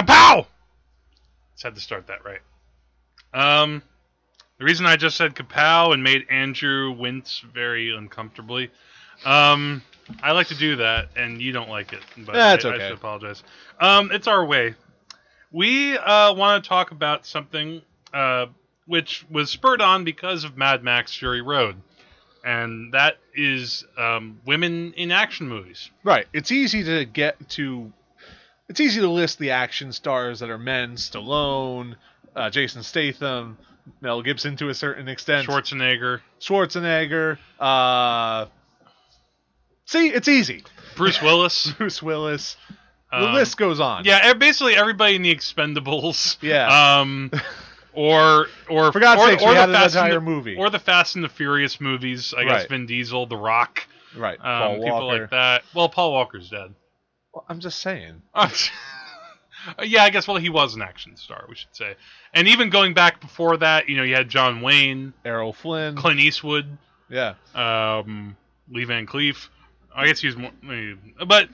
Kapow! Just had to start that right. The reason I just said kapow and made Andrew wince very uncomfortably. I like to do that, and you don't like it. But that's okay. I should apologize. It's our way. We want to talk about something which was spurred on because of Mad Max Fury Road. And that is women in action movies. Right. It's easy to get to... It's easy to list the action stars that are men. Stallone, Jason Statham, Mel Gibson to a certain extent. Schwarzenegger. See, it's easy. Bruce Willis. The list goes on. Yeah, basically everybody in The Expendables. Yeah. Or for God's sakes, we had an entire movie. Or the Fast and the Furious movies. I guess Vin Diesel, The Rock. Right. Paul Walker. People like that. Well, Paul Walker's dead. Well, I'm just saying. Yeah, I guess, well, he was an action star, we should say. And even going back before that, you know, you had John Wayne. Errol Flynn. Clint Eastwood. Yeah. Lee Van Cleef. I guess he was more... Maybe, but...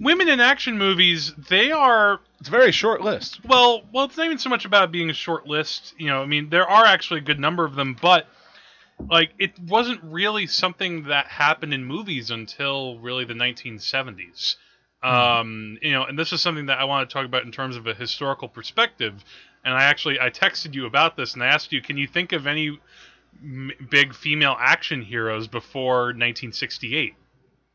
Women in action movies, they are... It's a very short list. Well, it's not even so much about being a short list. You know, I mean, there are actually a good number of them, but, like, it wasn't really something that happened in movies until, really, the 1970s. You know, and this is something that I want to talk about in terms of a historical perspective, and I texted you about this, and I asked you, can you think of any big female action heroes before 1968?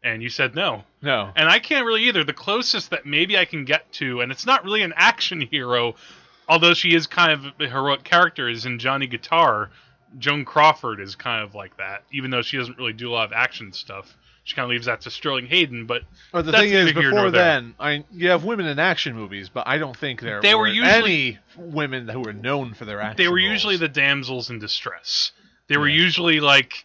And you said no. No. And I can't really either. The closest that maybe I can get to, and it's not really an action hero, although she is kind of a heroic character, is in Johnny Guitar. Joan Crawford is kind of like that, even though she doesn't really do a lot of action stuff. She kind of leaves that to Sterling Hayden, but... Well, the thing is, before then, you have women in action movies, but I don't think there were usually any women who were known for their action roles. They were usually the damsels in distress. They were usually like...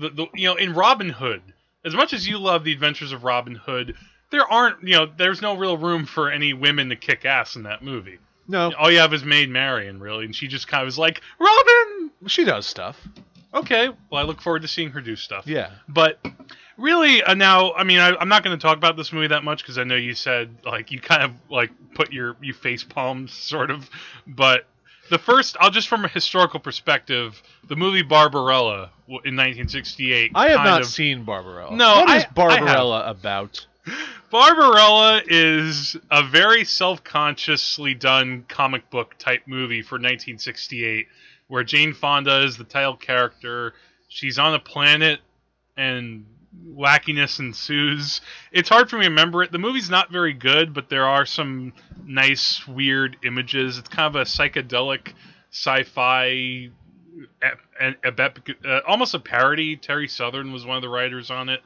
you know, in Robin Hood... As much as you love The Adventures of Robin Hood, there's no real room for any women to kick ass in that movie. No. All you have is Maid Marian, really, and she just kind of is like, Robin! She does stuff. Okay, well, I look forward to seeing her do stuff. Yeah. But really, now, I mean, I'm not going to talk about this movie that much, because I know you said, like, you kind of, like, put you face palmed, sort of, but... from a historical perspective, the movie Barbarella in 1968... I have not seen Barbarella. No, what is Barbarella about? Barbarella is a very self-consciously done comic book type movie for 1968, where Jane Fonda is the title character. She's on a planet, and wackiness ensues. It's hard for me to remember it. The movie's not very good, but there are some nice, weird images. It's kind of a psychedelic sci-fi, almost a parody. Terry Southern was one of the writers on it.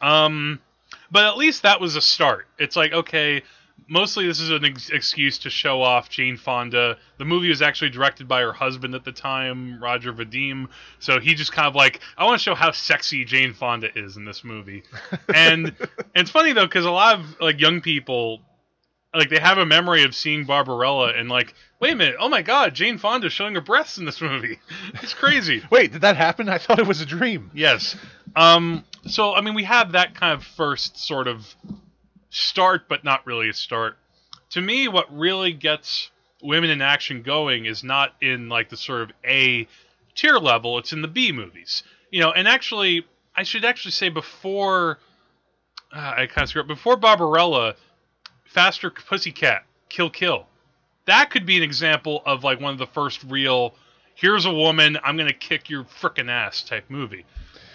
But at least that was a start. It's like, okay, mostly this is an excuse to show off Jane Fonda. The movie was actually directed by her husband at the time, Roger Vadim. So he just kind of like, I want to show how sexy Jane Fonda is in this movie. And it's funny, though, because a lot of like young people, like they have a memory of seeing Barbarella and like, wait a minute, oh my God, Jane Fonda showing her breasts in this movie. It's crazy. Wait, did that happen? I thought it was a dream. Yes. So, I mean, we have that kind of first sort of start, but not really a start. To me, what really gets women in action going is not in like the sort of A tier level, it's in the B movies. You know, and actually, I should actually say before, I kind of screw up, before Barbarella, Faster Pussycat, Kill Kill. That could be an example of like one of the first real, here's a woman, I'm going to kick your frickin' ass type movie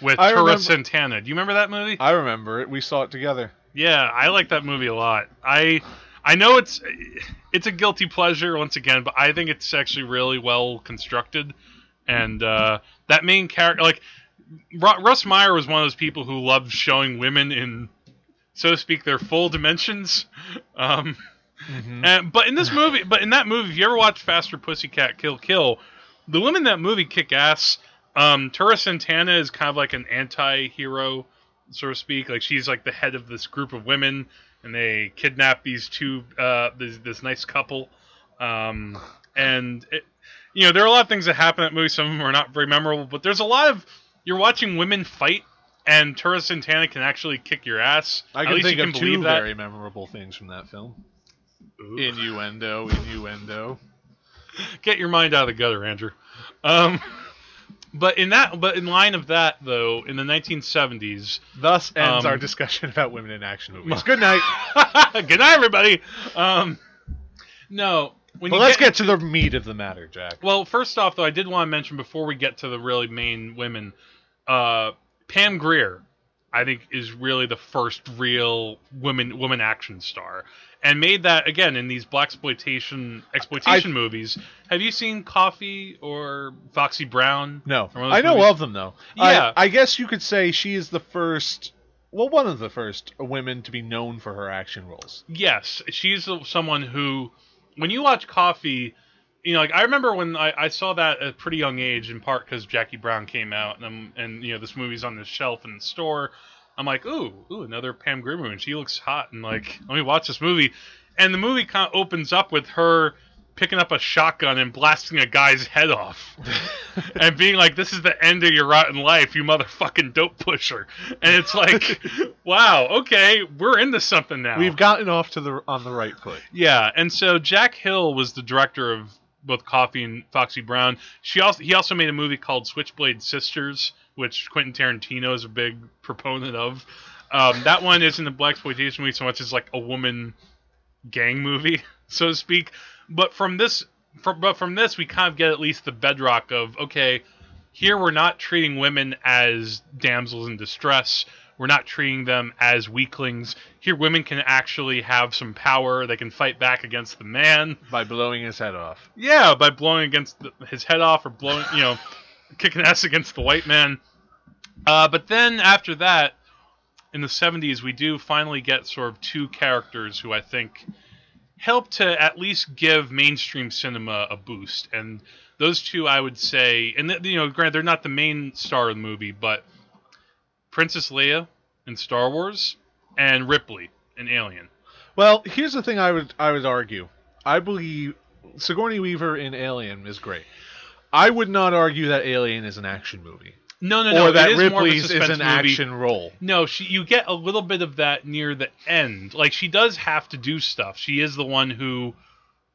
with Tura Santana. Do you remember that movie? I remember it. We saw it together. Yeah, I like that movie a lot. I know it's a guilty pleasure once again, but I think it's actually really well constructed, and that main character, like Russ Meyer, was one of those people who loved showing women in, so to speak, their full dimensions. But in that movie, if you ever watch Faster Pussycat Kill Kill, the women in that movie kick ass. Tura Santana is kind of like an anti-hero, so to speak. Like she's like the head of this group of women, and they kidnap these two, this nice couple. And it, you know, there are a lot of things that happen in that movie. Some of them are not very memorable, but there's a lot of, you're watching women fight, and Tura Santana can actually kick your ass. I can think of two very memorable things from that film. Innuendo. Get your mind out of the gutter, Andrew. But in line of that, though, in the 1970s... Thus ends our discussion about women in action movies. Good night. Good night, everybody. Let's get to the meat of the matter, Jack. Well, first off, though, I did want to mention, before we get to the really main women, Pam Grier, I think, is really the first real woman action star. And made that, again, in these blaxploitation movies. Have you seen Coffee or Foxy Brown? No. I know of them, though. Yeah. I guess you could say she is the first... Well, one of the first women to be known for her action roles. Yes. She's someone who... When you watch Coffee... You know, like, I remember when I saw that at a pretty young age, in part because Jackie Brown came out, and you know, this movie's on the shelf in the store. I'm like, ooh, another Pam Grier movie, and she looks hot, and like, let me watch this movie. And the movie kind of opens up with her picking up a shotgun and blasting a guy's head off, and being like, "This is the end of your rotten life, you motherfucking dope pusher." And it's like, wow, okay, we're into something now. We've gotten off to on the right foot. Yeah, and so Jack Hill was the director of both Coffee and Foxy Brown. He also made a movie called Switchblade Sisters, which Quentin Tarantino is a big proponent of. That one isn't a blaxploitation movie so much as like a woman gang movie, so to speak. But from this, we kind of get at least the bedrock of, okay, here we're not treating women as damsels in distress. We're not treating them as weaklings. Here, women can actually have some power. They can fight back against the man. By blowing his head off. Yeah, by blowing against his head off, or blowing, you know, kicking ass against the white man. But then after that, in the 70s, we do finally get sort of two characters who I think help to at least give mainstream cinema a boost. And those two, I would say, and you know, granted, they're not the main star of the movie, but Princess Leia in Star Wars, and Ripley in Alien. Well, here's the thing I would argue. I believe Sigourney Weaver in Alien is great. I would not argue that Alien is an action movie. No. Or that Ripley's is an action role. No, you get a little bit of that near the end. Like, she does have to do stuff. She is the one who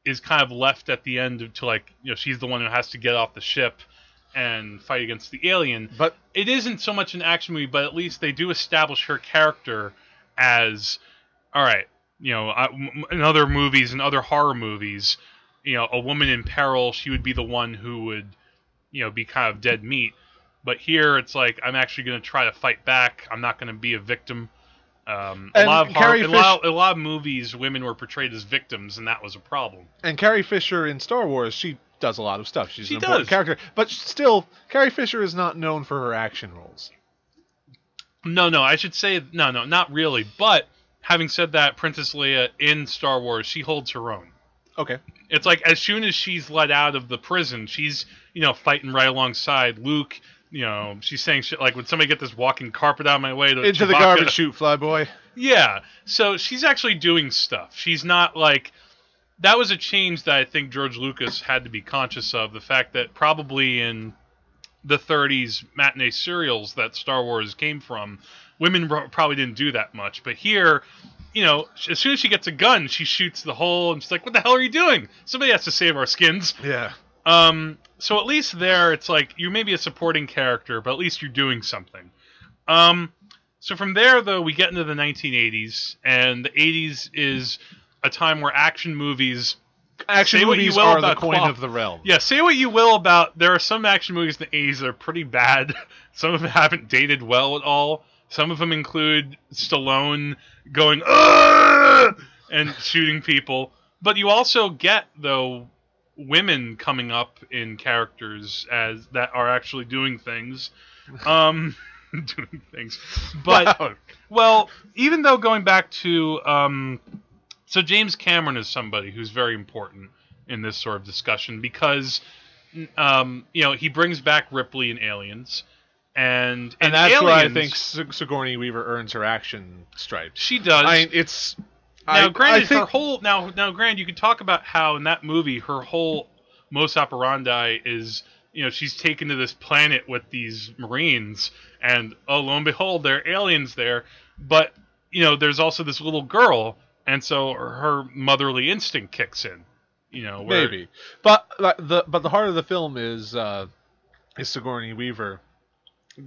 is kind of left at the end to, like, you know, she's the one who has to get off the ship and fight against the alien. But it isn't so much an action movie, but at least they do establish her character as, all right, you know, in other movies and other horror movies, you know, a woman in peril, she would be the one who would, you know, be kind of dead meat. But here it's like, I'm actually going to try to fight back. I'm not going to be a victim. A lot of movies, women were portrayed as victims, and that was a problem. And Carrie Fisher in Star Wars, she does a lot of stuff. She's an important character. But still, Carrie Fisher is not known for her action roles. No, not really. But having said that, Princess Leia in Star Wars, she holds her own. Okay. It's like, as soon as she's let out of the prison, she's, you know, fighting right alongside Luke. You know, she's saying shit like, would somebody get this walking carpet out of my way? Into Chewbacca. The garbage chute, flyboy. Yeah. So she's actually doing stuff. She's not like... That was a change that I think George Lucas had to be conscious of. The fact that probably in the 30s matinee serials that Star Wars came from, women probably didn't do that much. But here, you know, as soon as she gets a gun, she shoots the hole, and she's like, what the hell are you doing? Somebody has to save our skins. Yeah. So at least there, it's like, you may be a supporting character, but at least you're doing something. So from there, though, we get into the 1980s, and the 80s is a time where action movies are the coin of the realm. Yeah, say what you will about, there are some action movies in the 80s that are pretty bad. Some of them haven't dated well at all. Some of them include Stallone going, "Ugh!" and shooting people. But you also get, though, women coming up in characters as that are actually doing things. Doing things. But, wow. Well, even though going back to... So James Cameron is somebody who's very important in this sort of discussion because, you know, he brings back Ripley in Aliens. And that's Aliens, where I think Sigourney Weaver earns her action stripes. She does. I mean, it's... Now, granted, her whole... Now, granted, you could talk about how in that movie her whole modus operandi is, you know, she's taken to this planet with these Marines, and, oh, lo and behold, there are aliens there. But, you know, there's also this little girl And so her motherly instinct kicks in, you know. Where... Maybe, but the heart of the film is Sigourney Weaver.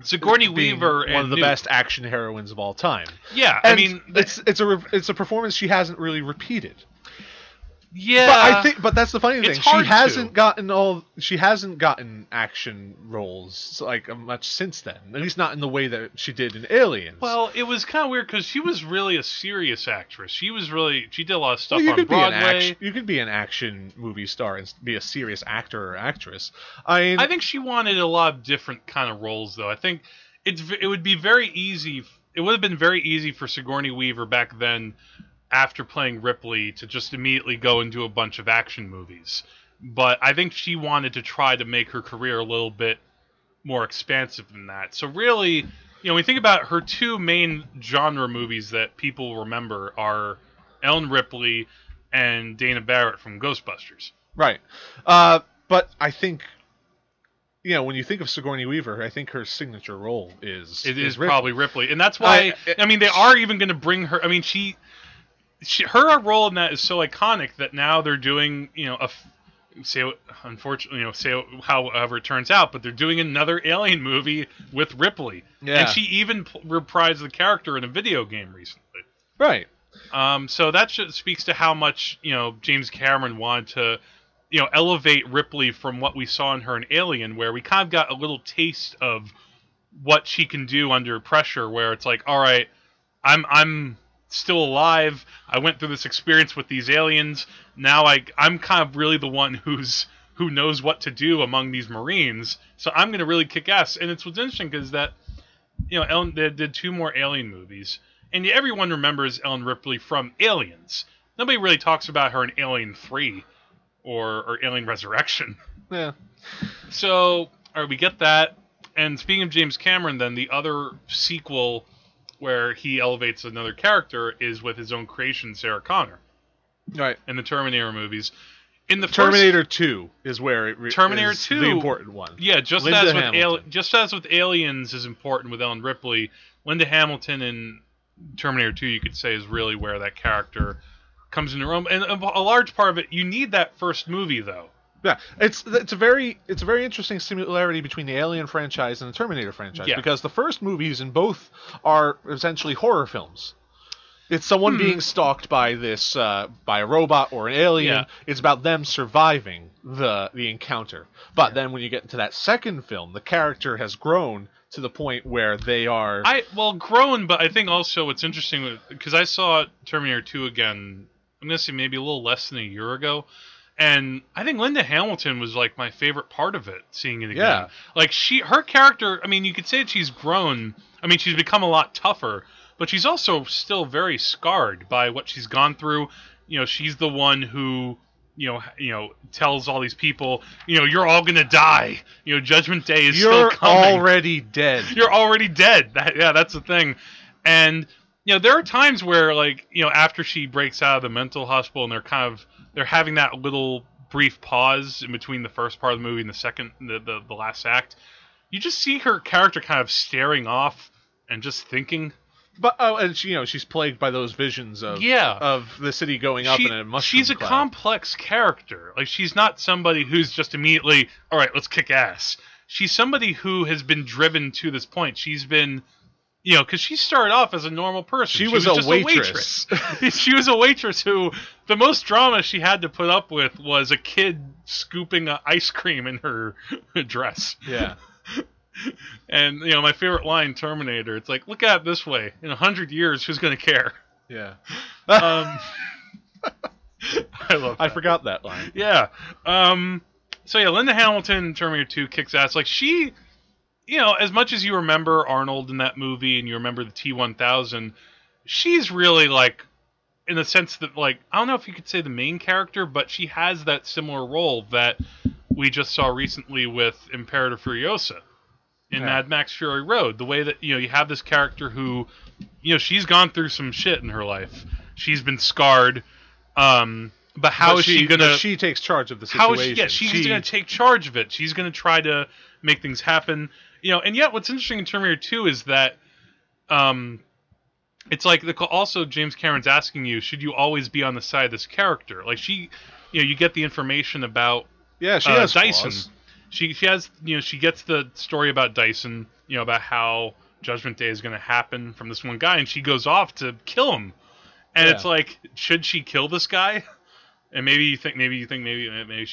Sigourney Weaver, one of the best action heroines of all time. Yeah, and I mean, it's a performance she hasn't really repeated. Yeah, but that's the funny thing. She hasn't gotten action roles like much since then. At least not in the way that she did in Aliens. Well, it was kind of weird because she was really a serious actress. She did a lot of stuff on Broadway. You could be an action movie star and be a serious actor or actress. I think she wanted a lot of different kind of roles, though. I think it would have been very easy for Sigourney Weaver back then, after playing Ripley, to just immediately go and do a bunch of action movies. But I think she wanted to try to make her career a little bit more expansive than that. So really, you know, when you think about her two main genre movies that people remember are Ellen Ripley and Dana Barrett from Ghostbusters. Right. But I think, you know, when you think of Sigourney Weaver, I think her signature role is Ripley. Probably Ripley. And that's why, they are even going to bring her... I mean, her role in that is so iconic that now they're doing, you know, however it turns out, but they're doing another Alien movie with Ripley, and she even reprised the character in a video game recently. Right. So that speaks to how much, you know, James Cameron wanted to, you know, elevate Ripley from what we saw in her in Alien, where we kind of got a little taste of what she can do under pressure, where it's like, all right, I'm still alive. I went through this experience with these aliens. Now I'm kind of really the one who knows what to do among these Marines. So I'm going to really kick ass. And it's what's interesting because that, you know, Ellen, they did two more Alien movies, and everyone remembers Ellen Ripley from Aliens. Nobody really talks about her in Alien 3 or Alien Resurrection. Yeah. So, all right, we get that. And speaking of James Cameron, then the other sequel where he elevates another character is with his own creation, Sarah Connor. Right. In the Terminator movies. In the Terminator 2 is where it is 2, the important one. Yeah, just as with Aliens is important with Ellen Ripley, Linda Hamilton in Terminator 2, you could say, is really where that character comes into her own. And a large part of it, you need that first movie, though. Yeah, it's a very interesting similarity between the Alien franchise and the Terminator franchise, because the first movies in both are essentially horror films. It's someone being stalked by by a robot or an alien. Yeah. It's about them surviving the encounter. But then when you get into that second film, the character has grown to the point where they are... grown, but I think also what's interesting, because I saw Terminator 2 again, I'm going to say maybe a little less than a year ago, and I think Linda Hamilton was, like, my favorite part of it, seeing it again. Yeah. Like, her character, I mean, you could say that she's grown. I mean, she's become a lot tougher, but she's also still very scarred by what she's gone through. You know, she's the one who, you know, tells all these people, you know, you're all going to die. You know, Judgment Day is still coming. You're already dead. You're already dead. That's the thing. And, you know, there are times where, like, you know, after she breaks out of the mental hospital and they're kind of... They're having that little brief pause in between the first part of the movie and the second, the last act. You just see her character kind of staring off and just thinking. But and she, you know, she's plagued by those visions of the city going up in a mushroom cloud. She's a complex character. Like, she's not somebody who's just immediately, all right, let's kick ass. She's somebody who has been driven to this point. She's been. You know, because she started off as a normal person. She was just a waitress. She was a waitress who, the most drama she had to put up with was a kid scooping ice cream in her dress. Yeah. And, you know, my favorite line, Terminator, it's like, look at it this way. In 100 years, who's going to care? Yeah. I love that. I forgot that line. Yeah. So, yeah, Linda Hamilton, Terminator 2, kicks ass. Like, she... You know, as much as you remember Arnold in that movie and you remember the T-1000, she's really, like, in the sense that, like, I don't know if you could say the main character, but she has that similar role that we just saw recently with Imperator Furiosa in Mad Max Fury Road. The way that, you know, you have this character who, you know, she's gone through some shit in her life. She's been scarred, but is she going to... She takes charge of the situation. She's going to take charge of it. She's going to try to make things happen. You know, and yet what's interesting in Terminator 2 is that It's like also James Cameron's asking you, should you always be on the side of this character? Like she, you know, you get the information about she has Dyson. Flaws. She has, she gets the story about Dyson, about how Judgment Day is going to happen from this one guy, and she goes off to kill him. And it's like, should she kill this guy? And maybe she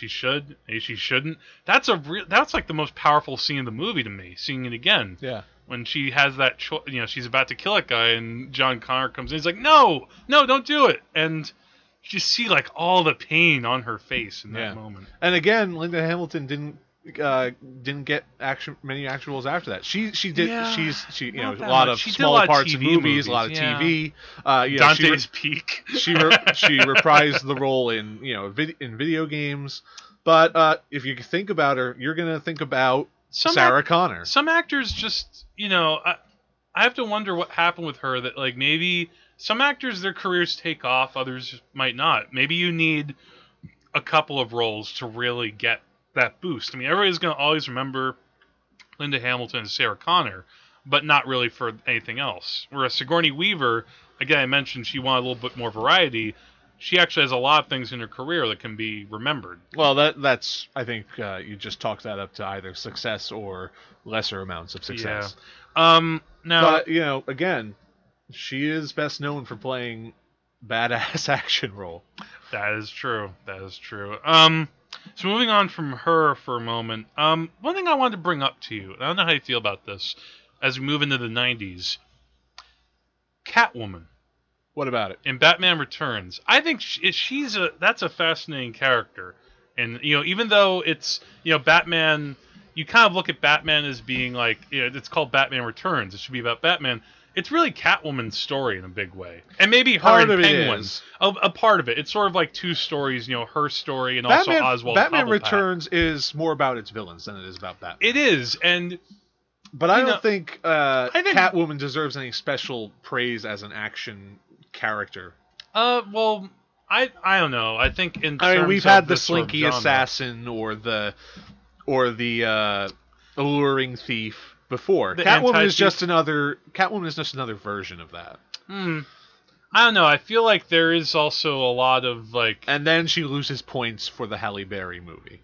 should, maybe she shouldn't. That's like the most powerful scene in the movie to me, seeing it again. Yeah. When she has that, she's about to kill that guy, and John Connor comes in. He's like, no, don't do it. And you just see like all the pain on her face in that moment. And again, Linda Hamilton didn't get many actuals after that. She did. Yeah, a lot of small parts of movies, a lot of TV. Dante's Peak. She reprised the role in in video games. But if you think about her, you're gonna think about Sarah Connor. Some actors just I have to wonder what happened with her. That like maybe some actors their careers take off, others might not. Maybe you need a couple of roles to really get that boost. I mean, everybody's going to always remember Linda Hamilton and Sarah Connor, but not really for anything else. Whereas Sigourney Weaver, again, I mentioned she wanted a little bit more variety. She actually has a lot of things in her career that can be remembered. Well, that's I think you just talked that up to either success or lesser amounts of success. Yeah. But, again, she is best known for playing badass action role. That is true. So moving on from her for a moment, one thing I wanted to bring up to you, and I don't know how you feel about this, as we move into the 90s, Catwoman. What about it? In Batman Returns. I think that's a fascinating character. And, even though it's, Batman, you kind of look at Batman as being like, it's called Batman Returns. It should be about Batman. It's really Catwoman's story in a big way. And maybe her and Penguin. A part of it. It's sort of like two stories, her story and Batman, also Oswald. Batman Cobblepot. Returns is more about its villains than it is about Batman. It is, and... But I don't think Catwoman deserves any special praise as an action character. Well, I don't know. I think in terms we've had the slinky sort of assassin or the alluring thief. Before Catwoman is just another version of that. I don't know. I feel like there is also a lot of like, and then she loses points for the Halle Berry movie.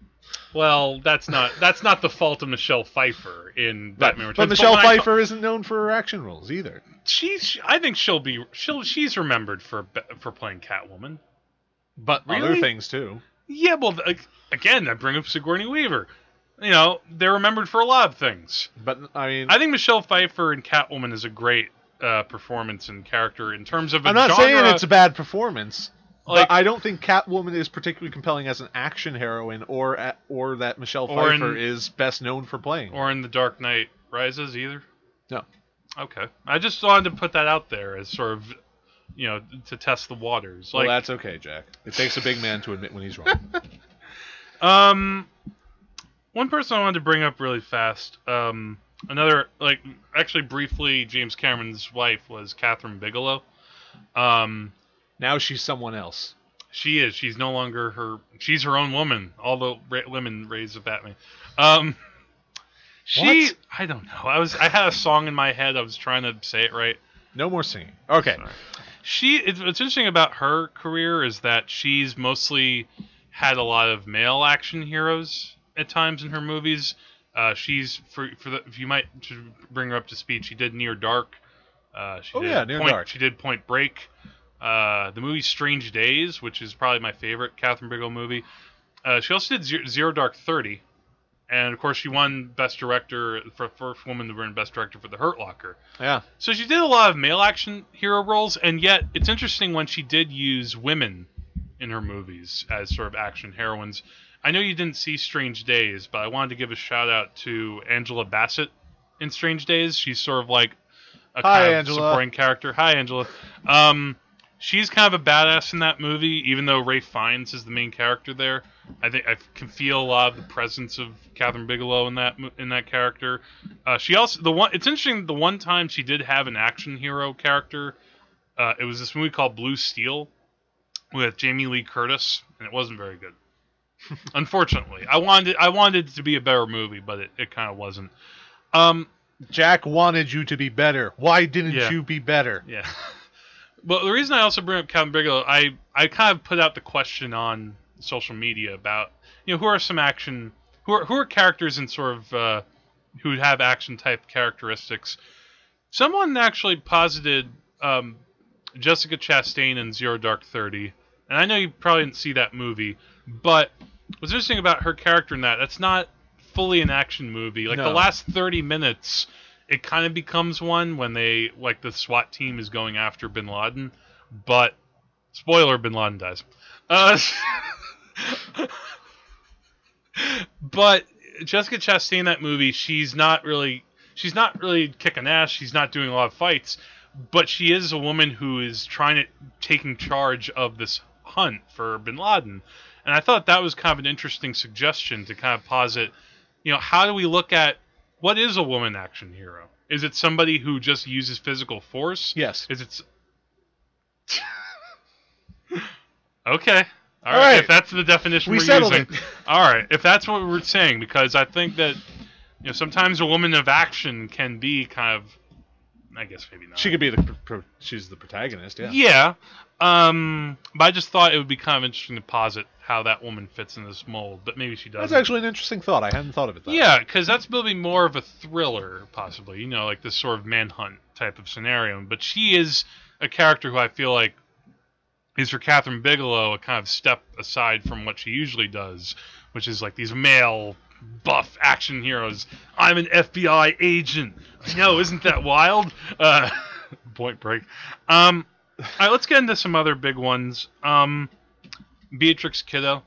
Well, that's not the fault of Michelle Pfeiffer in Batman Returns. But Michelle Pfeiffer isn't known for her action roles either. I think she's remembered for playing Catwoman, but other things too. Yeah, well, again, I bring up Sigourney Weaver. They're remembered for a lot of things. But, I think Michelle Pfeiffer in Catwoman is a great performance and character in terms of a genre. I'm not saying it's a bad performance, but I don't think Catwoman is particularly compelling as an action heroine or that Michelle Pfeiffer is best known for playing. Or in The Dark Knight Rises, either? No. Okay. I just wanted to put that out there as sort of, to test the waters. Well, that's okay, Jack. It takes a big man to admit when he's wrong. One person I wanted to bring up really fast, another, actually briefly, James Cameron's wife was Kathryn Bigelow. Now she's someone else. She is. She's no longer she's her own woman, although women raised of Batman. What? I don't know. I had a song in my head. I was trying to say it right. No more singing. Okay. Sorry. What's interesting about her career is that she's mostly had a lot of male action heroes at times in her movies. If you might bring her up to speed, she did Near Dark. Near Dark. She did Point Break. The movie Strange Days, which is probably my favorite Kathryn Bigelow movie. She also did Zero Dark 30, and of course she won Best Director for first woman to win Best Director for The Hurt Locker. Yeah. So she did a lot of male action hero roles, and yet it's interesting when she did use women in her movies as sort of action heroines. I know you didn't see Strange Days, but I wanted to give a shout-out to Angela Bassett in Strange Days. She's sort of like a kind of supporting character. Hi, Angela. She's kind of a badass in that movie, even though Ralph Fiennes is the main character there. I think I can feel a lot of the presence of Kathryn Bigelow in that character. She also it's interesting, the one time she did have an action hero character, it was this movie called Blue Steel with Jamie Lee Curtis, and it wasn't very good. Unfortunately, I wanted it to be a better movie, but it kind of wasn't. Jack wanted you to be better. Why didn't you be better? Yeah. Well, the reason I also bring up Kathryn Bigelow, I kind of put out the question on social media about, you know, who are some action, who are characters in sort of who have action type characteristics. Someone actually posited Jessica Chastain in Zero Dark 30, and I know you probably didn't see that movie, but what's interesting about her character in that's not fully an action movie. Like, the last 30 minutes, it kind of becomes one when they, like, the SWAT team is going after Bin Laden, but, spoiler, Bin Laden dies. But Jessica Chastain in that movie, she's not really kicking ass, she's not doing a lot of fights, but she is a woman who is taking charge of this hunt for Bin Laden. And I thought that was kind of an interesting suggestion to kind of posit, you know, how do we look at what is a woman action hero? Is it somebody who just uses physical force? Yes. Is it? Okay. All right. If that's the definition we're using. All right. If that's what we're saying, because I think that, you know, sometimes a woman of action can be kind of, I guess maybe not. She could be she's the protagonist. Yeah. Yeah. But I just thought it would be kind of interesting to posit how that woman fits in this mold, but maybe she doesn't. That's actually an interesting thought. I hadn't thought of it that way. Yeah, because that's maybe more of a thriller, possibly, you know, like this sort of manhunt type of scenario. But she is a character who I feel like is, for Kathryn Bigelow, a kind of step aside from what she usually does, which is like these male buff action heroes. I'm an FBI agent. I know, isn't that wild? Point Break. All right, let's get into some other big ones. Beatrix Kiddo.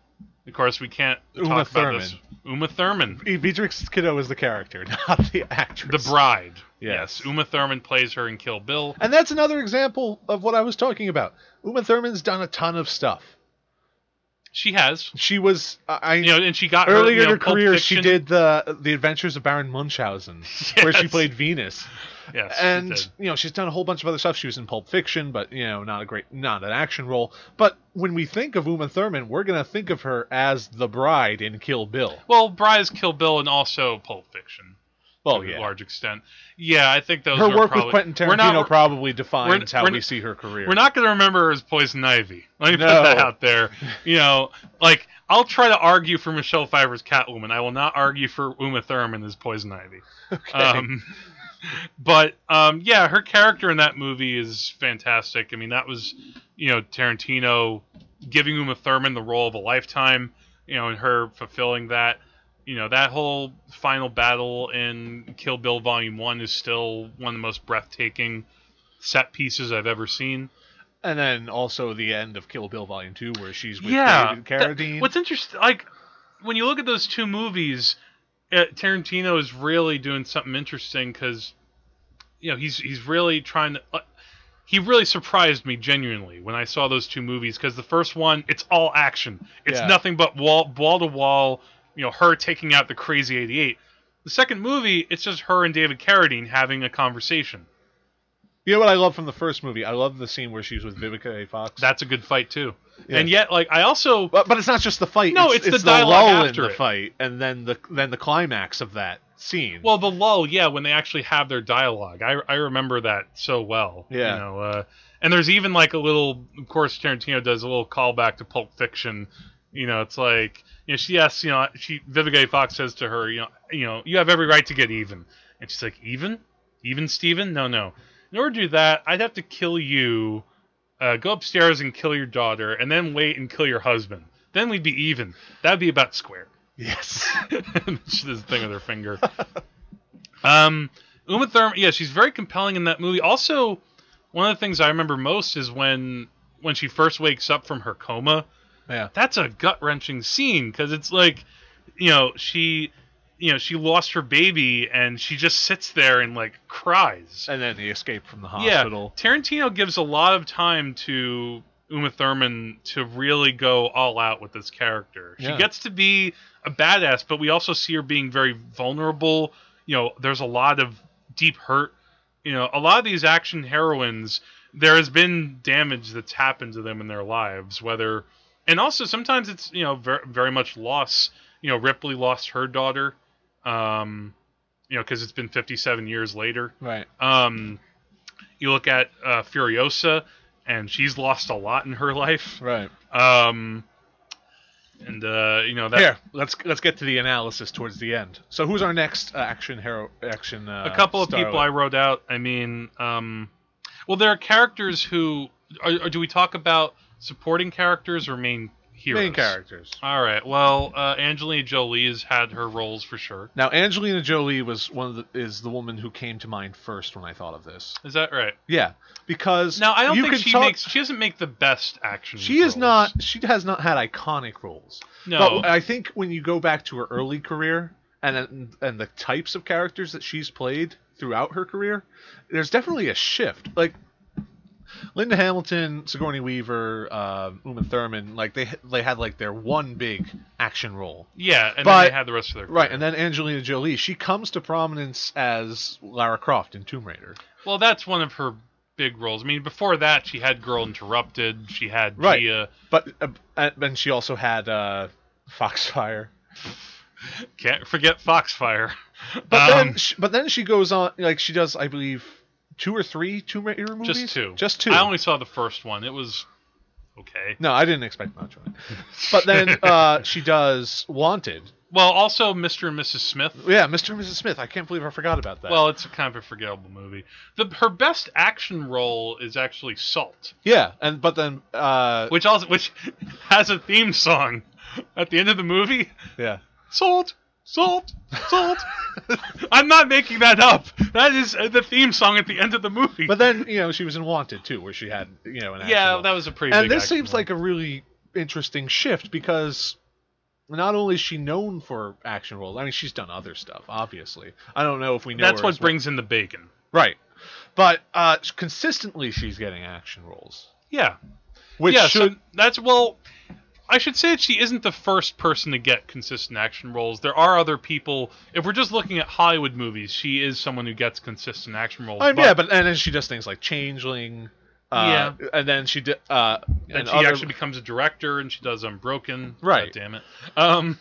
Of course, we can't talk about this. Uma Thurman. Beatrix Kiddo is the character, not the actress. The bride. Yes. Uma Thurman plays her in Kill Bill. And that's another example of what I was talking about. Uma Thurman's done a ton of stuff. She has. She was, and she got earlier in her career. She did the Adventures of Baron Munchausen, yes, where she played Venus. Yes, and she's done a whole bunch of other stuff. She was in Pulp Fiction, but not an action role. But when we think of Uma Thurman, we're gonna think of her as the bride in Kill Bill. Well, bride is Kill Bill and also Pulp Fiction. Well, to a large extent. Yeah, I think those. Her work with Quentin Tarantino probably defines how we see her career. We're not going to remember her as Poison Ivy. Let me put that out there. You know, like, I'll try to argue for Michelle Pfeiffer's Catwoman. I will not argue for Uma Thurman as Poison Ivy. Okay. But her character in that movie is fantastic. I mean, that was, Tarantino giving Uma Thurman the role of a lifetime, and her fulfilling that. That whole final battle in Kill Bill Volume 1 is still one of the most breathtaking set pieces I've ever seen. And then also the end of Kill Bill Volume 2 where she's with David Carradine. What's interesting, like, when you look at those two movies, Tarantino is really doing something interesting because, he's really trying to... he really surprised me genuinely when I saw those two movies because the first one, it's all action. It's nothing but wall-to-wall... her taking out the crazy 88. The second movie, it's just her and David Carradine having a conversation. You know what I love from the first movie? I love the scene where she's with Vivica A. Fox. That's a good fight, too. Yeah. And yet, like, I also... But it's not just the fight. No, it's the dialogue lull after in the fight, and then the climax of that scene. Well, the lull, when they actually have their dialogue. I remember that so well. Yeah. And there's even, like, a little... Of course, Tarantino does a little callback to Pulp Fiction. It's like... she asks, Vivica A. Fox says to her, you have every right to get even. And she's like, even? Even, Steven? No. In order to do that, I'd have to kill you, go upstairs and kill your daughter, and then wait and kill your husband. Then we'd be even. That'd be about square. Yes. She does the thing with her finger. Uma Thurman, she's very compelling in that movie. Also, one of the things I remember most is when she first wakes up from her coma. Yeah. That's a gut-wrenching scene because it's like, she lost her baby and she just sits there and like cries. And then the escape from the hospital. Yeah, Tarantino gives a lot of time to Uma Thurman to really go all out with this character. She gets to be a badass, but we also see her being very vulnerable. There's a lot of deep hurt. A lot of these action heroines, there has been damage that's happened to them in their lives, whether. And also, sometimes it's, very, very much loss. Ripley lost her daughter, because it's been 57 years later. Right. You look at Furiosa. and she's lost a lot in her life. Right. That. Here, let's get to the analysis towards the end. So, who's our next action hero? A couple of people I wrote out. I mean, well, there are characters who. Or do we talk about supporting characters or main heroes? Main characters. All right. Well, Angelina Jolie has had her roles for sure. Now, Angelina Jolie was the woman who came to mind first when I thought of this. Is that right? Yeah, because now I don't think she doesn't make the best action. She roles. Is not. She has not had iconic roles. No, but I think when you go back to her early career and the types of characters that she's played throughout her career, there's definitely a shift. Like. Linda Hamilton, Sigourney Weaver, Uma Thurman, like they had like their one big action role. Yeah, and then they had the rest of their career. Right, and then Angelina Jolie, she comes to prominence as Lara Croft in Tomb Raider. Well, that's one of her big roles. I mean, before that, she had Girl Interrupted, she had Gia. But and she also had Foxfire. Can't forget Foxfire. But then she goes on, like she does, I believe. 2 or 3 Tomb Raider movies? Just two. I only saw the first one. It was okay. No, I didn't expect much from it. But then she does Wanted. Well, also Mr. and Mrs. Smith. Yeah, Mr. and Mrs. Smith. I can't believe I forgot about that. Well, it's kind of a forgettable movie. Her best action role is actually Salt. Yeah, which has a theme song at the end of the movie. Yeah, Salt. Salt! Salt! I'm not making that up. That is the theme song at the end of the movie. But then, she was in Wanted, too, where she had, an action. Yeah, that was a pretty big action. And this seems like a really interesting shift, because not only is she known for action roles, I mean, she's done other stuff, obviously. I don't know if we know her. That's what brings in the bacon. Right. But consistently she's getting action roles. Yeah. I should say that she isn't the first person to get consistent action roles. There are other people. If we're just looking at Hollywood movies, she is someone who gets consistent action roles. And then she does things like Changeling. Yeah. And then she did. Actually becomes a director, and she does Unbroken. Right. God damn it.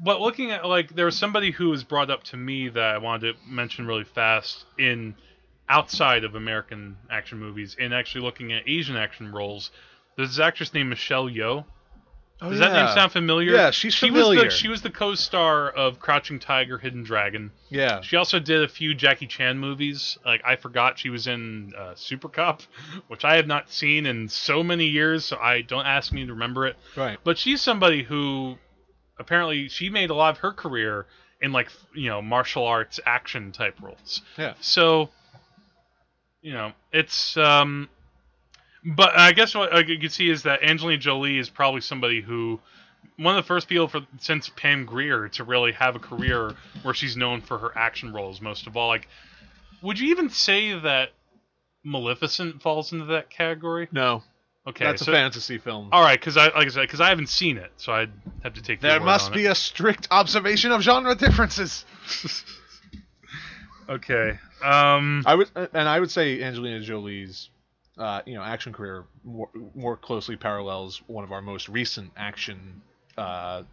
But looking at there was somebody who was brought up to me that I wanted to mention really fast in outside of American action movies, and actually looking at Asian action roles. There's this actress named Michelle Yeoh. Oh, Does that name sound familiar? Yeah, she familiar. She was the co-star of Crouching Tiger, Hidden Dragon. Yeah. She also did a few Jackie Chan movies. Like, I forgot she was in Super Cop, which I have not seen in so many years, so don't ask me to remember it. Right. But she's somebody who, apparently, she made a lot of her career in, martial arts action-type roles. Yeah. So, it's... But I guess what you can see is that Angelina Jolie is probably somebody who... One of the first people since Pam Grier to really have a career where she's known for her action roles, most of all. Like, would you even say that Maleficent falls into that category? No. Okay, that's a fantasy film. All right, because I haven't seen it, so I'd have to take your word on it. There must be a strict observation of genre differences. Okay. I would say Angelina Jolie's... action career more closely parallels one of our most recent action and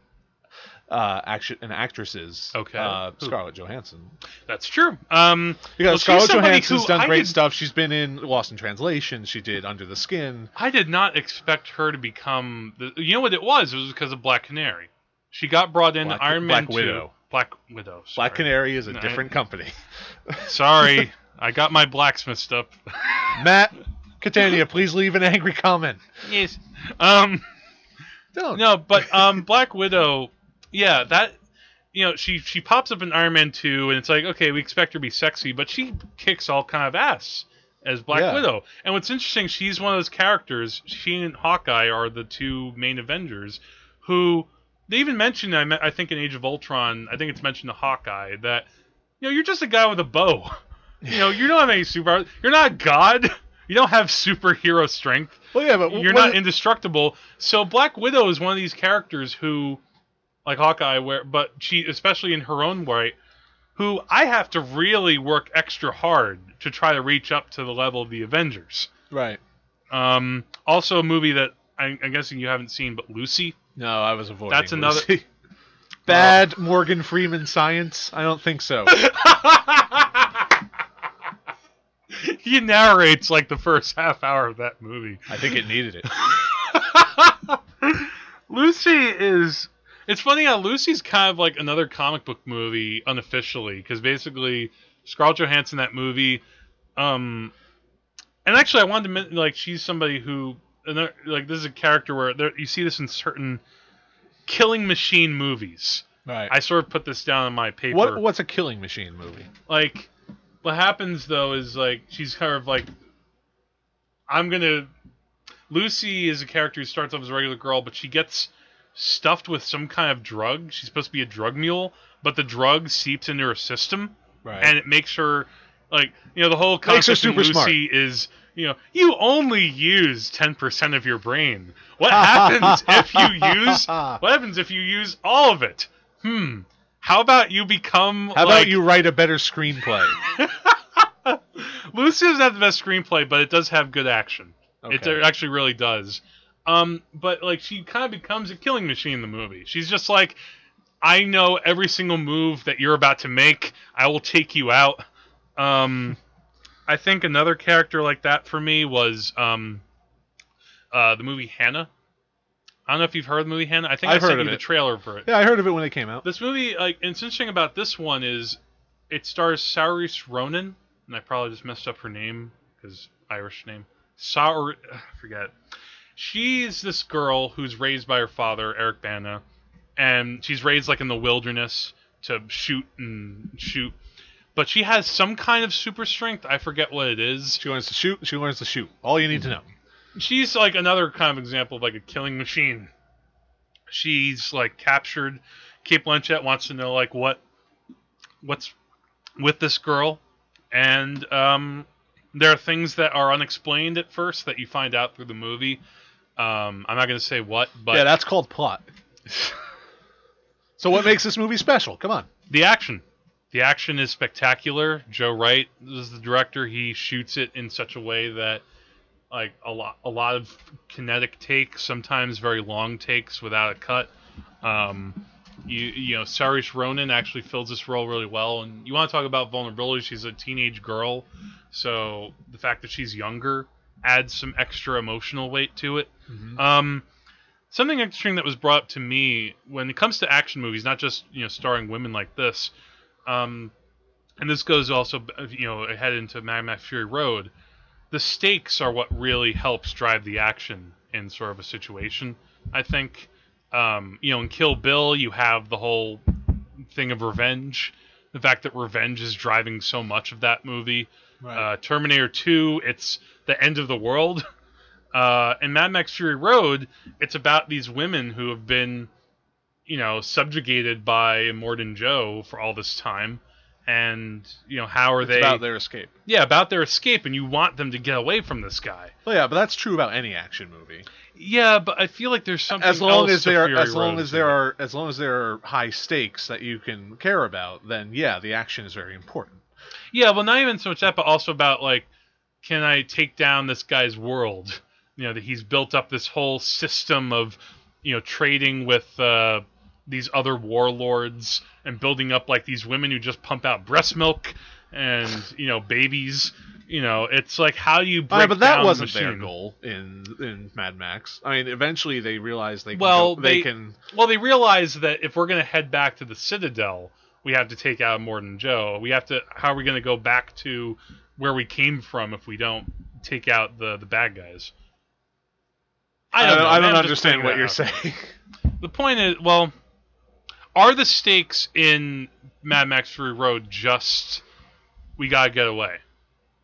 actresses. Okay, Scarlett Johansson. That's true. Because Scarlett Johansson's done great stuff. She's been in Lost in Translation. She did Under the Skin. I did not expect her to become. You know what it was? It was because of Black Canary. She got brought in Iron Man 2. Black Widow. Sorry. Black Canary is a different company. Sorry, I got my blacksmith stuff. Matt. Catania, please leave an angry comment. Yes. Don't. No, but Black Widow, yeah, that she pops up in Iron Man 2 and it's like, okay, we expect her to be sexy, but she kicks all kind of ass as Black Widow. And what's interesting, she's one of those characters, she and Hawkeye are the two main Avengers who they even mentioned I think in Age of Ultron, I think it's mentioned to Hawkeye that you're just a guy with a bow. You don't have any superpowers. You're not God. You don't have superhero strength. Well, yeah, but you're not indestructible. So Black Widow is one of these characters who, like Hawkeye, but she, especially in her own right, who I have to really work extra hard to try to reach up to the level of the Avengers. Right. Also, a movie that I'm guessing you haven't seen, but Lucy. No, I was avoiding. That's another Lucy. Bad Morgan Freeman science. I don't think so. He narrates like the first half hour of that movie. I think it needed it. Lucy is... It's funny how Lucy's kind of like another comic book movie unofficially, because basically Scarlett Johansson, that movie... and actually, I wanted to mention, like, she's somebody who... Like, this is a character where you see this in certain killing machine movies. Right. I sort of put this down on my paper. What's a killing machine movie? Like... What happens, though, is, like, she's kind of like, Lucy is a character who starts off as a regular girl, but she gets stuffed with some kind of drug. She's supposed to be a drug mule, but the drug seeps into her system. Right. And it makes her, like, you know, the whole concept of Lucy smart. Is, you know, you only use 10% of your brain. What happens if you use all of it? How about you become... about you write a better screenplay? Lucy doesn't have the best screenplay, but it does have good action. Okay. It actually really does. But, like, she kind of becomes a killing machine in the movie. She's just like, I know every single move that you're about to make. I will take you out. I think another character like that for me was the movie Hannah. I don't know if you've heard of the movie Hannah. I think I sent you the trailer for it. Yeah, I heard of it when it came out. This movie, like, and the interesting about this one is it stars Saoirse Ronan, and I probably just messed up her name because Irish name. I forget. She's this girl who's raised by her father, Eric Bana, and she's raised like in the wilderness to shoot. But she has some kind of super strength. I forget what it is. She learns to shoot. All you need to know. She's, like, another kind of example of, like, a killing machine. She's, like, captured. Kate Blanchett wants to know, like, what's with this girl. And there are things that are unexplained at first that you find out through the movie. I'm not going to say what, but... Yeah, that's called plot. So what makes this movie special? Come on. The action. The action is spectacular. Joe Wright is the director. He shoots it in such a way that... Like a lot of kinetic takes, sometimes very long takes without a cut. You know, Saoirse Ronan actually fills this role really well. And you want to talk about vulnerability? She's a teenage girl, so the fact that she's younger adds some extra emotional weight to it. Mm-hmm. Something interesting that was brought up to me when it comes to action movies, not just starring women like this, and this goes also ahead into Mad Max Fury Road. The stakes are what really helps drive the action in sort of a situation, I think. In Kill Bill, you have the whole thing of revenge. The fact that revenge is driving so much of that movie. Right. Terminator 2, it's the end of the world. And Mad Max Fury Road, it's about these women who have been, subjugated by Immortan Joe for all this time. And, how are they... about their escape. Yeah, about their escape, and you want them to get away from this guy. Well, yeah, but that's true about any action movie. Yeah, but I feel like there's something else as long as there are high stakes that you can care about, then, yeah, the action is very important. Yeah, well, not even so much that, but also about, like, can I take down this guy's world? That he's built up this whole system of, trading with... these other warlords and building up like these women who just pump out breast milk and, babies, it's like how you break down the machine. But that wasn't their goal in Mad Max. I mean, eventually they realize they realize that if we're going to head back to the Citadel, we have to take out Immortan Joe. How are we going to go back to where we came from if we don't take out the bad guys? I don't understand what you're saying. The point is, well... Are the stakes in Mad Max Fury Road just, we gotta get away?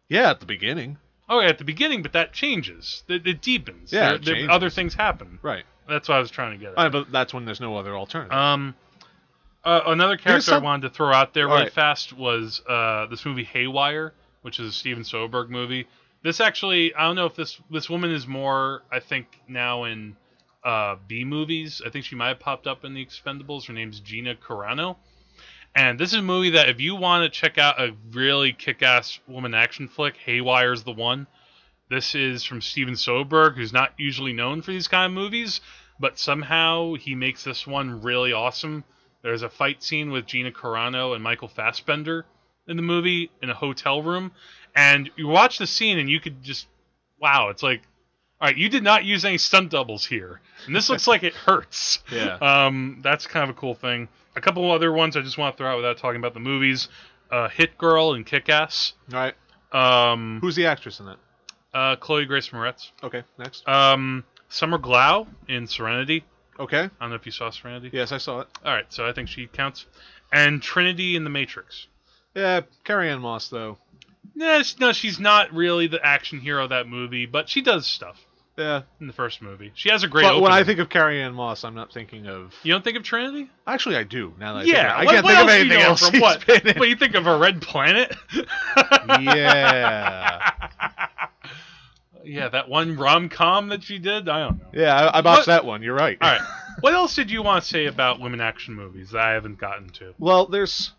Yeah, at the beginning. Oh, yeah, at the beginning, but that changes. It deepens. Yeah, changes. Other things happen. Right. That's what I was trying to get at. Right, but that's when there's no other alternative. Another character I wanted to throw out there fast was this movie Haywire, which is a Steven Soderbergh movie. This actually, I don't know if this woman is more, I think, now in... B movies. I think she might have popped up in The Expendables. Her name's Gina Carano. And this is a movie that if you want to check out a really kick-ass woman action flick, Haywire's the one. This is from Steven Soderbergh, who's not usually known for these kind of movies, but somehow he makes this one really awesome. There's a fight scene with Gina Carano and Michael Fassbender in the movie in a hotel room, And you watch the scene and you could just, wow, it's like, all right, you did not use any stunt doubles here. And this looks like it hurts. Yeah. That's kind of a cool thing. A couple other ones I just want to throw out without talking about the movies. Hit Girl and Kick-Ass. All right. Who's the actress in that? Chloe Grace Moretz. Okay, next. Summer Glau in Serenity. Okay. I don't know if you saw Serenity. Yes, I saw it. All right, so I think she counts. And Trinity in The Matrix. Yeah, Carrie-Ann Moss, though. No, she's not really the action hero of that movie, but she does stuff. Yeah. In the first movie. She has a great opening. When I think of Carrie-Ann Moss, I'm not thinking of... You don't think of Trinity? Actually, I do, now that I think of it. I can't think of anything else from what? But you think of a Red Planet? Yeah. Yeah, that one rom-com that she did? I don't know. Yeah, I botched that one. You're right. All right. What else did you want to say about women action movies that I haven't gotten to? Well, there's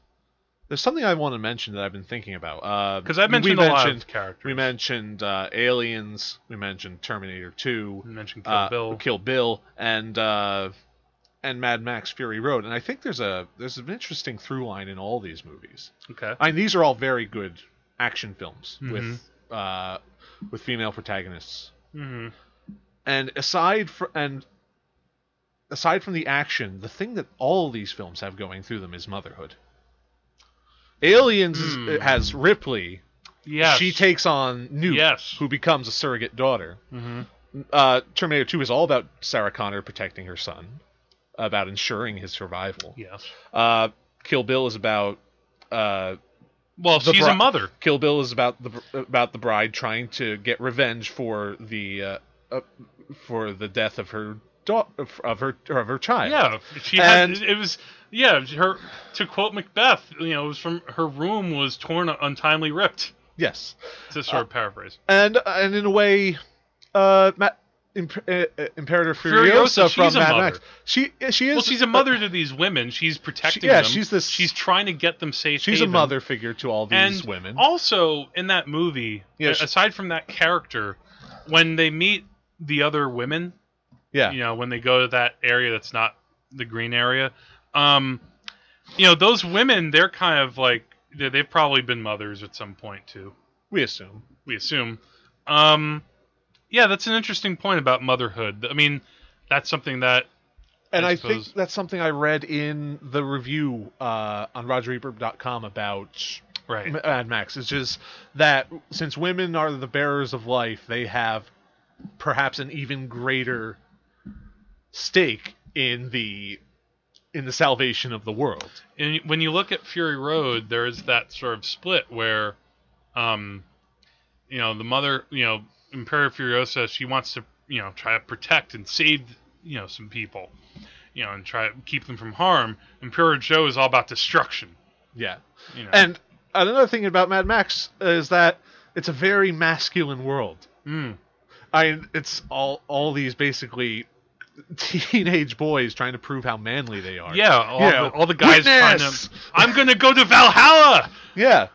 something I want to mention that I've been thinking about. Because I've mentioned a lot of characters. We mentioned Aliens. We mentioned Terminator 2. We mentioned Kill Bill. And Mad Max Fury Road. And I think there's an interesting through line in all these movies. Okay. I mean, these are all very good action films with female protagonists. Mm-hmm. And aside from the action, the thing that all these films have going through them is motherhood. Aliens has Ripley. Yes. She takes on Newt, who becomes a surrogate daughter. Mm-hmm. Terminator 2 is all about Sarah Connor protecting her son, about ensuring his survival. Yes. Kill Bill is about... she's a mother. Kill Bill is about the bride trying to get revenge for the death of her daughter, of her child. Yeah, her, to quote Macbeth, it was from her room was torn, untimely ripped. Yes. It's a sort of paraphrase. And in a way, Imperator Furiosa from Mad Max. She is. Well, she's a mother to these women. She's protecting them. She's trying to get them safe. She's a mother figure to all these women. Also, in that movie, aside from that character, when they meet the other women, when they go to that area that's not the green area, those women, they're kind of like, they've probably been mothers at some point too. We assume. That's an interesting point about motherhood. I mean, that's something that... And I think that's something I read in the review on RogerEbert.com about Mad Max. It's just that since women are the bearers of life, they have perhaps an even greater stake in the salvation of the world. And when you look at Fury Road, there is that sort of split where, the mother, Imperator Furiosa, she wants to, try to protect and save, some people, and try to keep them from harm. Imperator Joe is all about destruction. Yeah. And another thing about Mad Max is that it's a very masculine world. Mm. It's all these basically teenage boys trying to prove how manly they are. Yeah, all the guys trying to... I'm going to go to Valhalla! Yeah.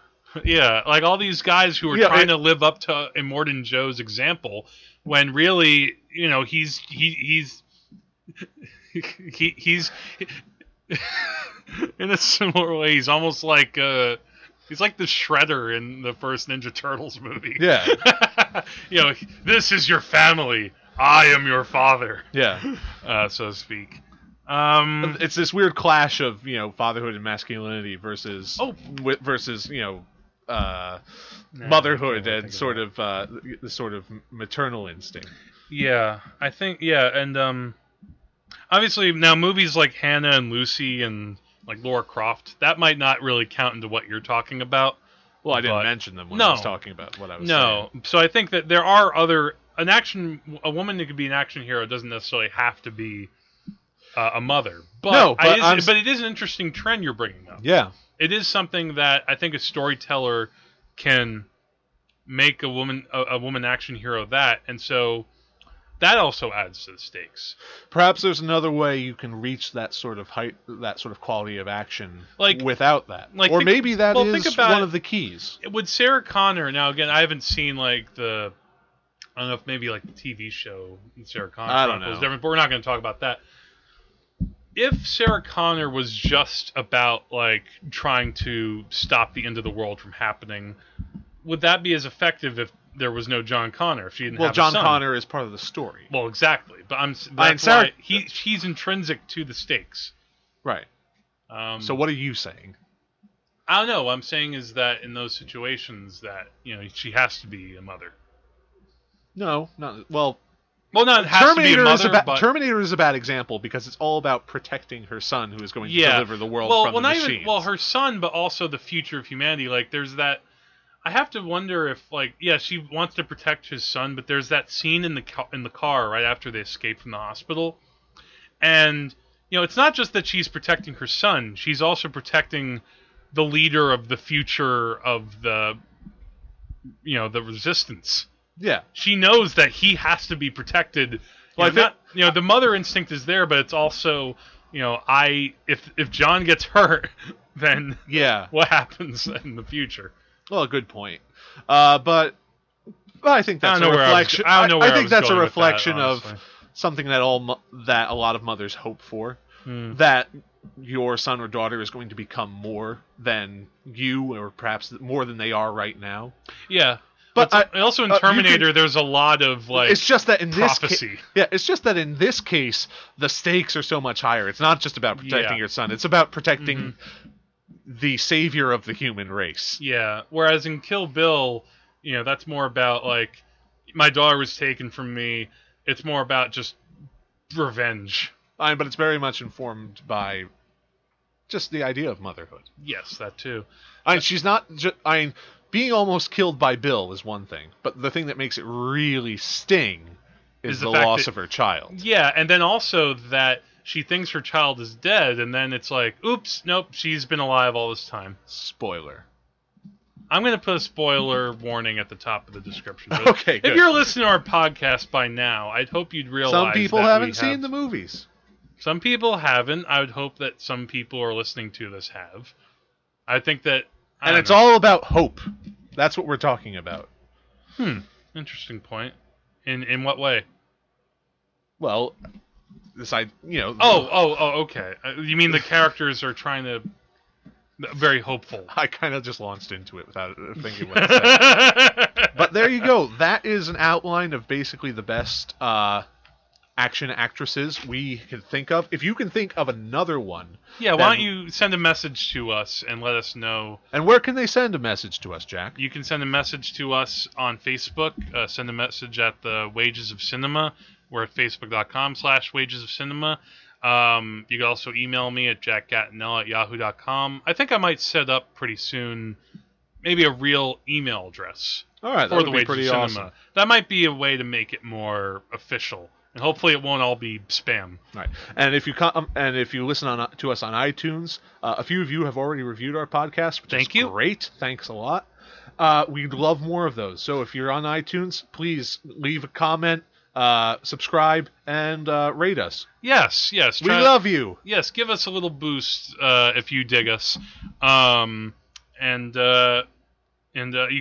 Yeah, like all these guys who are trying to live up to Immortan Joe's example, when really, he's in a similar way, he's almost like... He's like the Shredder in the first Ninja Turtles movie. Yeah. This is your family. I am your father. Yeah. So to speak. It's this weird clash of, fatherhood and masculinity versus motherhood and sort of maternal instinct. Yeah. I think, and obviously now movies like Hannah and Lucy and... like Laura Croft, that might not really count into what you're talking about. Well, I didn't mention them when I was talking about what I was saying. No, so I think that there are a woman that could be an action hero doesn't necessarily have to be a mother. But it is an interesting trend you're bringing up. Yeah. It is something that I think a storyteller can make a woman action hero that, and so that also adds to the stakes. Perhaps there's another way you can reach that sort of height, that sort of quality of action, like, without that. Like, or maybe that is one of the keys. Would Sarah Connor... Now, again, I haven't seen, I don't know if maybe, the TV show Sarah Connor... I don't know. Different, but we're not going to talk about that. If Sarah Connor was just about, trying to stop the end of the world from happening... would that be as effective if there was no John Connor? If she didn't have a son? Well, John Connor is part of the story. Well, exactly. But he's intrinsic to the stakes. Right. So what are you saying? I don't know. What I'm saying is that in those situations that, she has to be a mother. No, not... Well, no, it has to be a mother, but... Terminator is a bad example because it's all about protecting her son who is going to deliver the world from the machines. Her son, but also the future of humanity. Like, there's that... I have to wonder if, she wants to protect his son, but there's that scene in the car right after they escape from the hospital. And, it's not just that she's protecting her son. She's also protecting the leader of the future of the, the resistance. Yeah. She knows that he has to be protected. Well, the mother instinct is there, but it's also, if John gets hurt, then what happens in the future? Well, good point. But I think that's a reflection. I think that's a reflection of something that that a lot of mothers hope for. That your son or daughter is going to become more than you, or perhaps more than they are right now. Yeah. But also in Terminator, there's a lot of it's just that in prophecy. It's just that in this case, the stakes are so much higher. It's not just about protecting your son; it's about protecting the savior of the human race. Yeah. Whereas in Kill Bill, that's more about my daughter was taken from me. It's more about just revenge. But it's very much informed by just the idea of motherhood. Yes, that too. She's not. Being almost killed by Bill is one thing, but the thing that makes it really sting is the loss of her child. Yeah, and then also that she thinks her child is dead, and then it's like, oops, nope, she's been alive all this time. Spoiler. I'm going to put a spoiler warning at the top of the description. Okay, good. If you're listening to our podcast by now, I'd hope you'd realize some people haven't seen the movies. Some people haven't. I would hope that some people who are listening to this have. I think that... And it's all about hope. That's what we're talking about. Interesting point. In what way? Well, okay. You mean the characters are trying to... Very hopeful. I kind of just launched into it without thinking what I said. But there you go. That is an outline of basically the best action actresses we can think of. If you can think of another one... Yeah, why don't you send a message to us and let us know... And where can they send a message to us, Jack? You can send a message to us on Facebook. Send a message at the Wages of Cinema. We're at facebook.com/Wages of Cinema. You can also email me at jackgattinella@yahoo.com. I think I might set up pretty soon maybe a real email address. All right, that would be pretty awesome. That might be a way to make it more official. And hopefully it won't all be spam. Right. And if you listen to us on iTunes, a few of you have already reviewed our podcast, which is great. Thanks a lot. We'd love more of those. So if you're on iTunes, please leave a comment, subscribe, and rate us. Yes. We love you. Yes, give us a little boost if you dig us. You can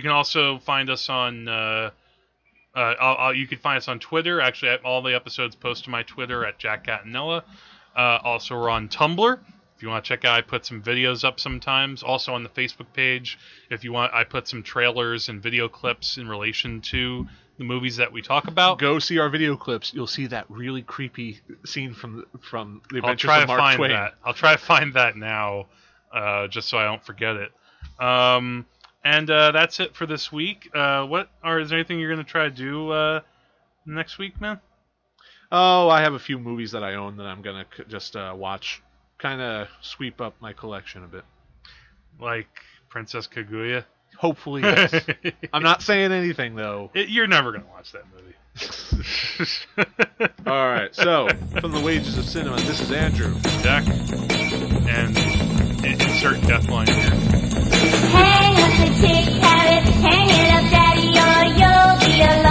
also find us on... you can find us on Twitter. Actually, I have all the episodes posted to my Twitter at Jack Gattinella. Also, we're on Tumblr. If you want to check out, I put some videos up sometimes. Also on the Facebook page, if you want, I put some trailers and video clips in relation to the movies that we talk about. Go see our video clips. You'll see that really creepy scene from the Adventures of Mark Twain. I'll try to find that now, just so I don't forget it. And that's it for this week. Is there anything you're going to try to do next week, man? Oh, I have a few movies that I own that I'm going to just watch. Kind of sweep up my collection a bit. Like Princess Kaguya? Hopefully, yes. I'm not saying anything, though. You're never going to watch that movie. All right, so from the Wages of Cinema, this is Andrew. Jack. And insert death line here. Hang up the big carrot, hang it up, Daddy, or you'll be alone.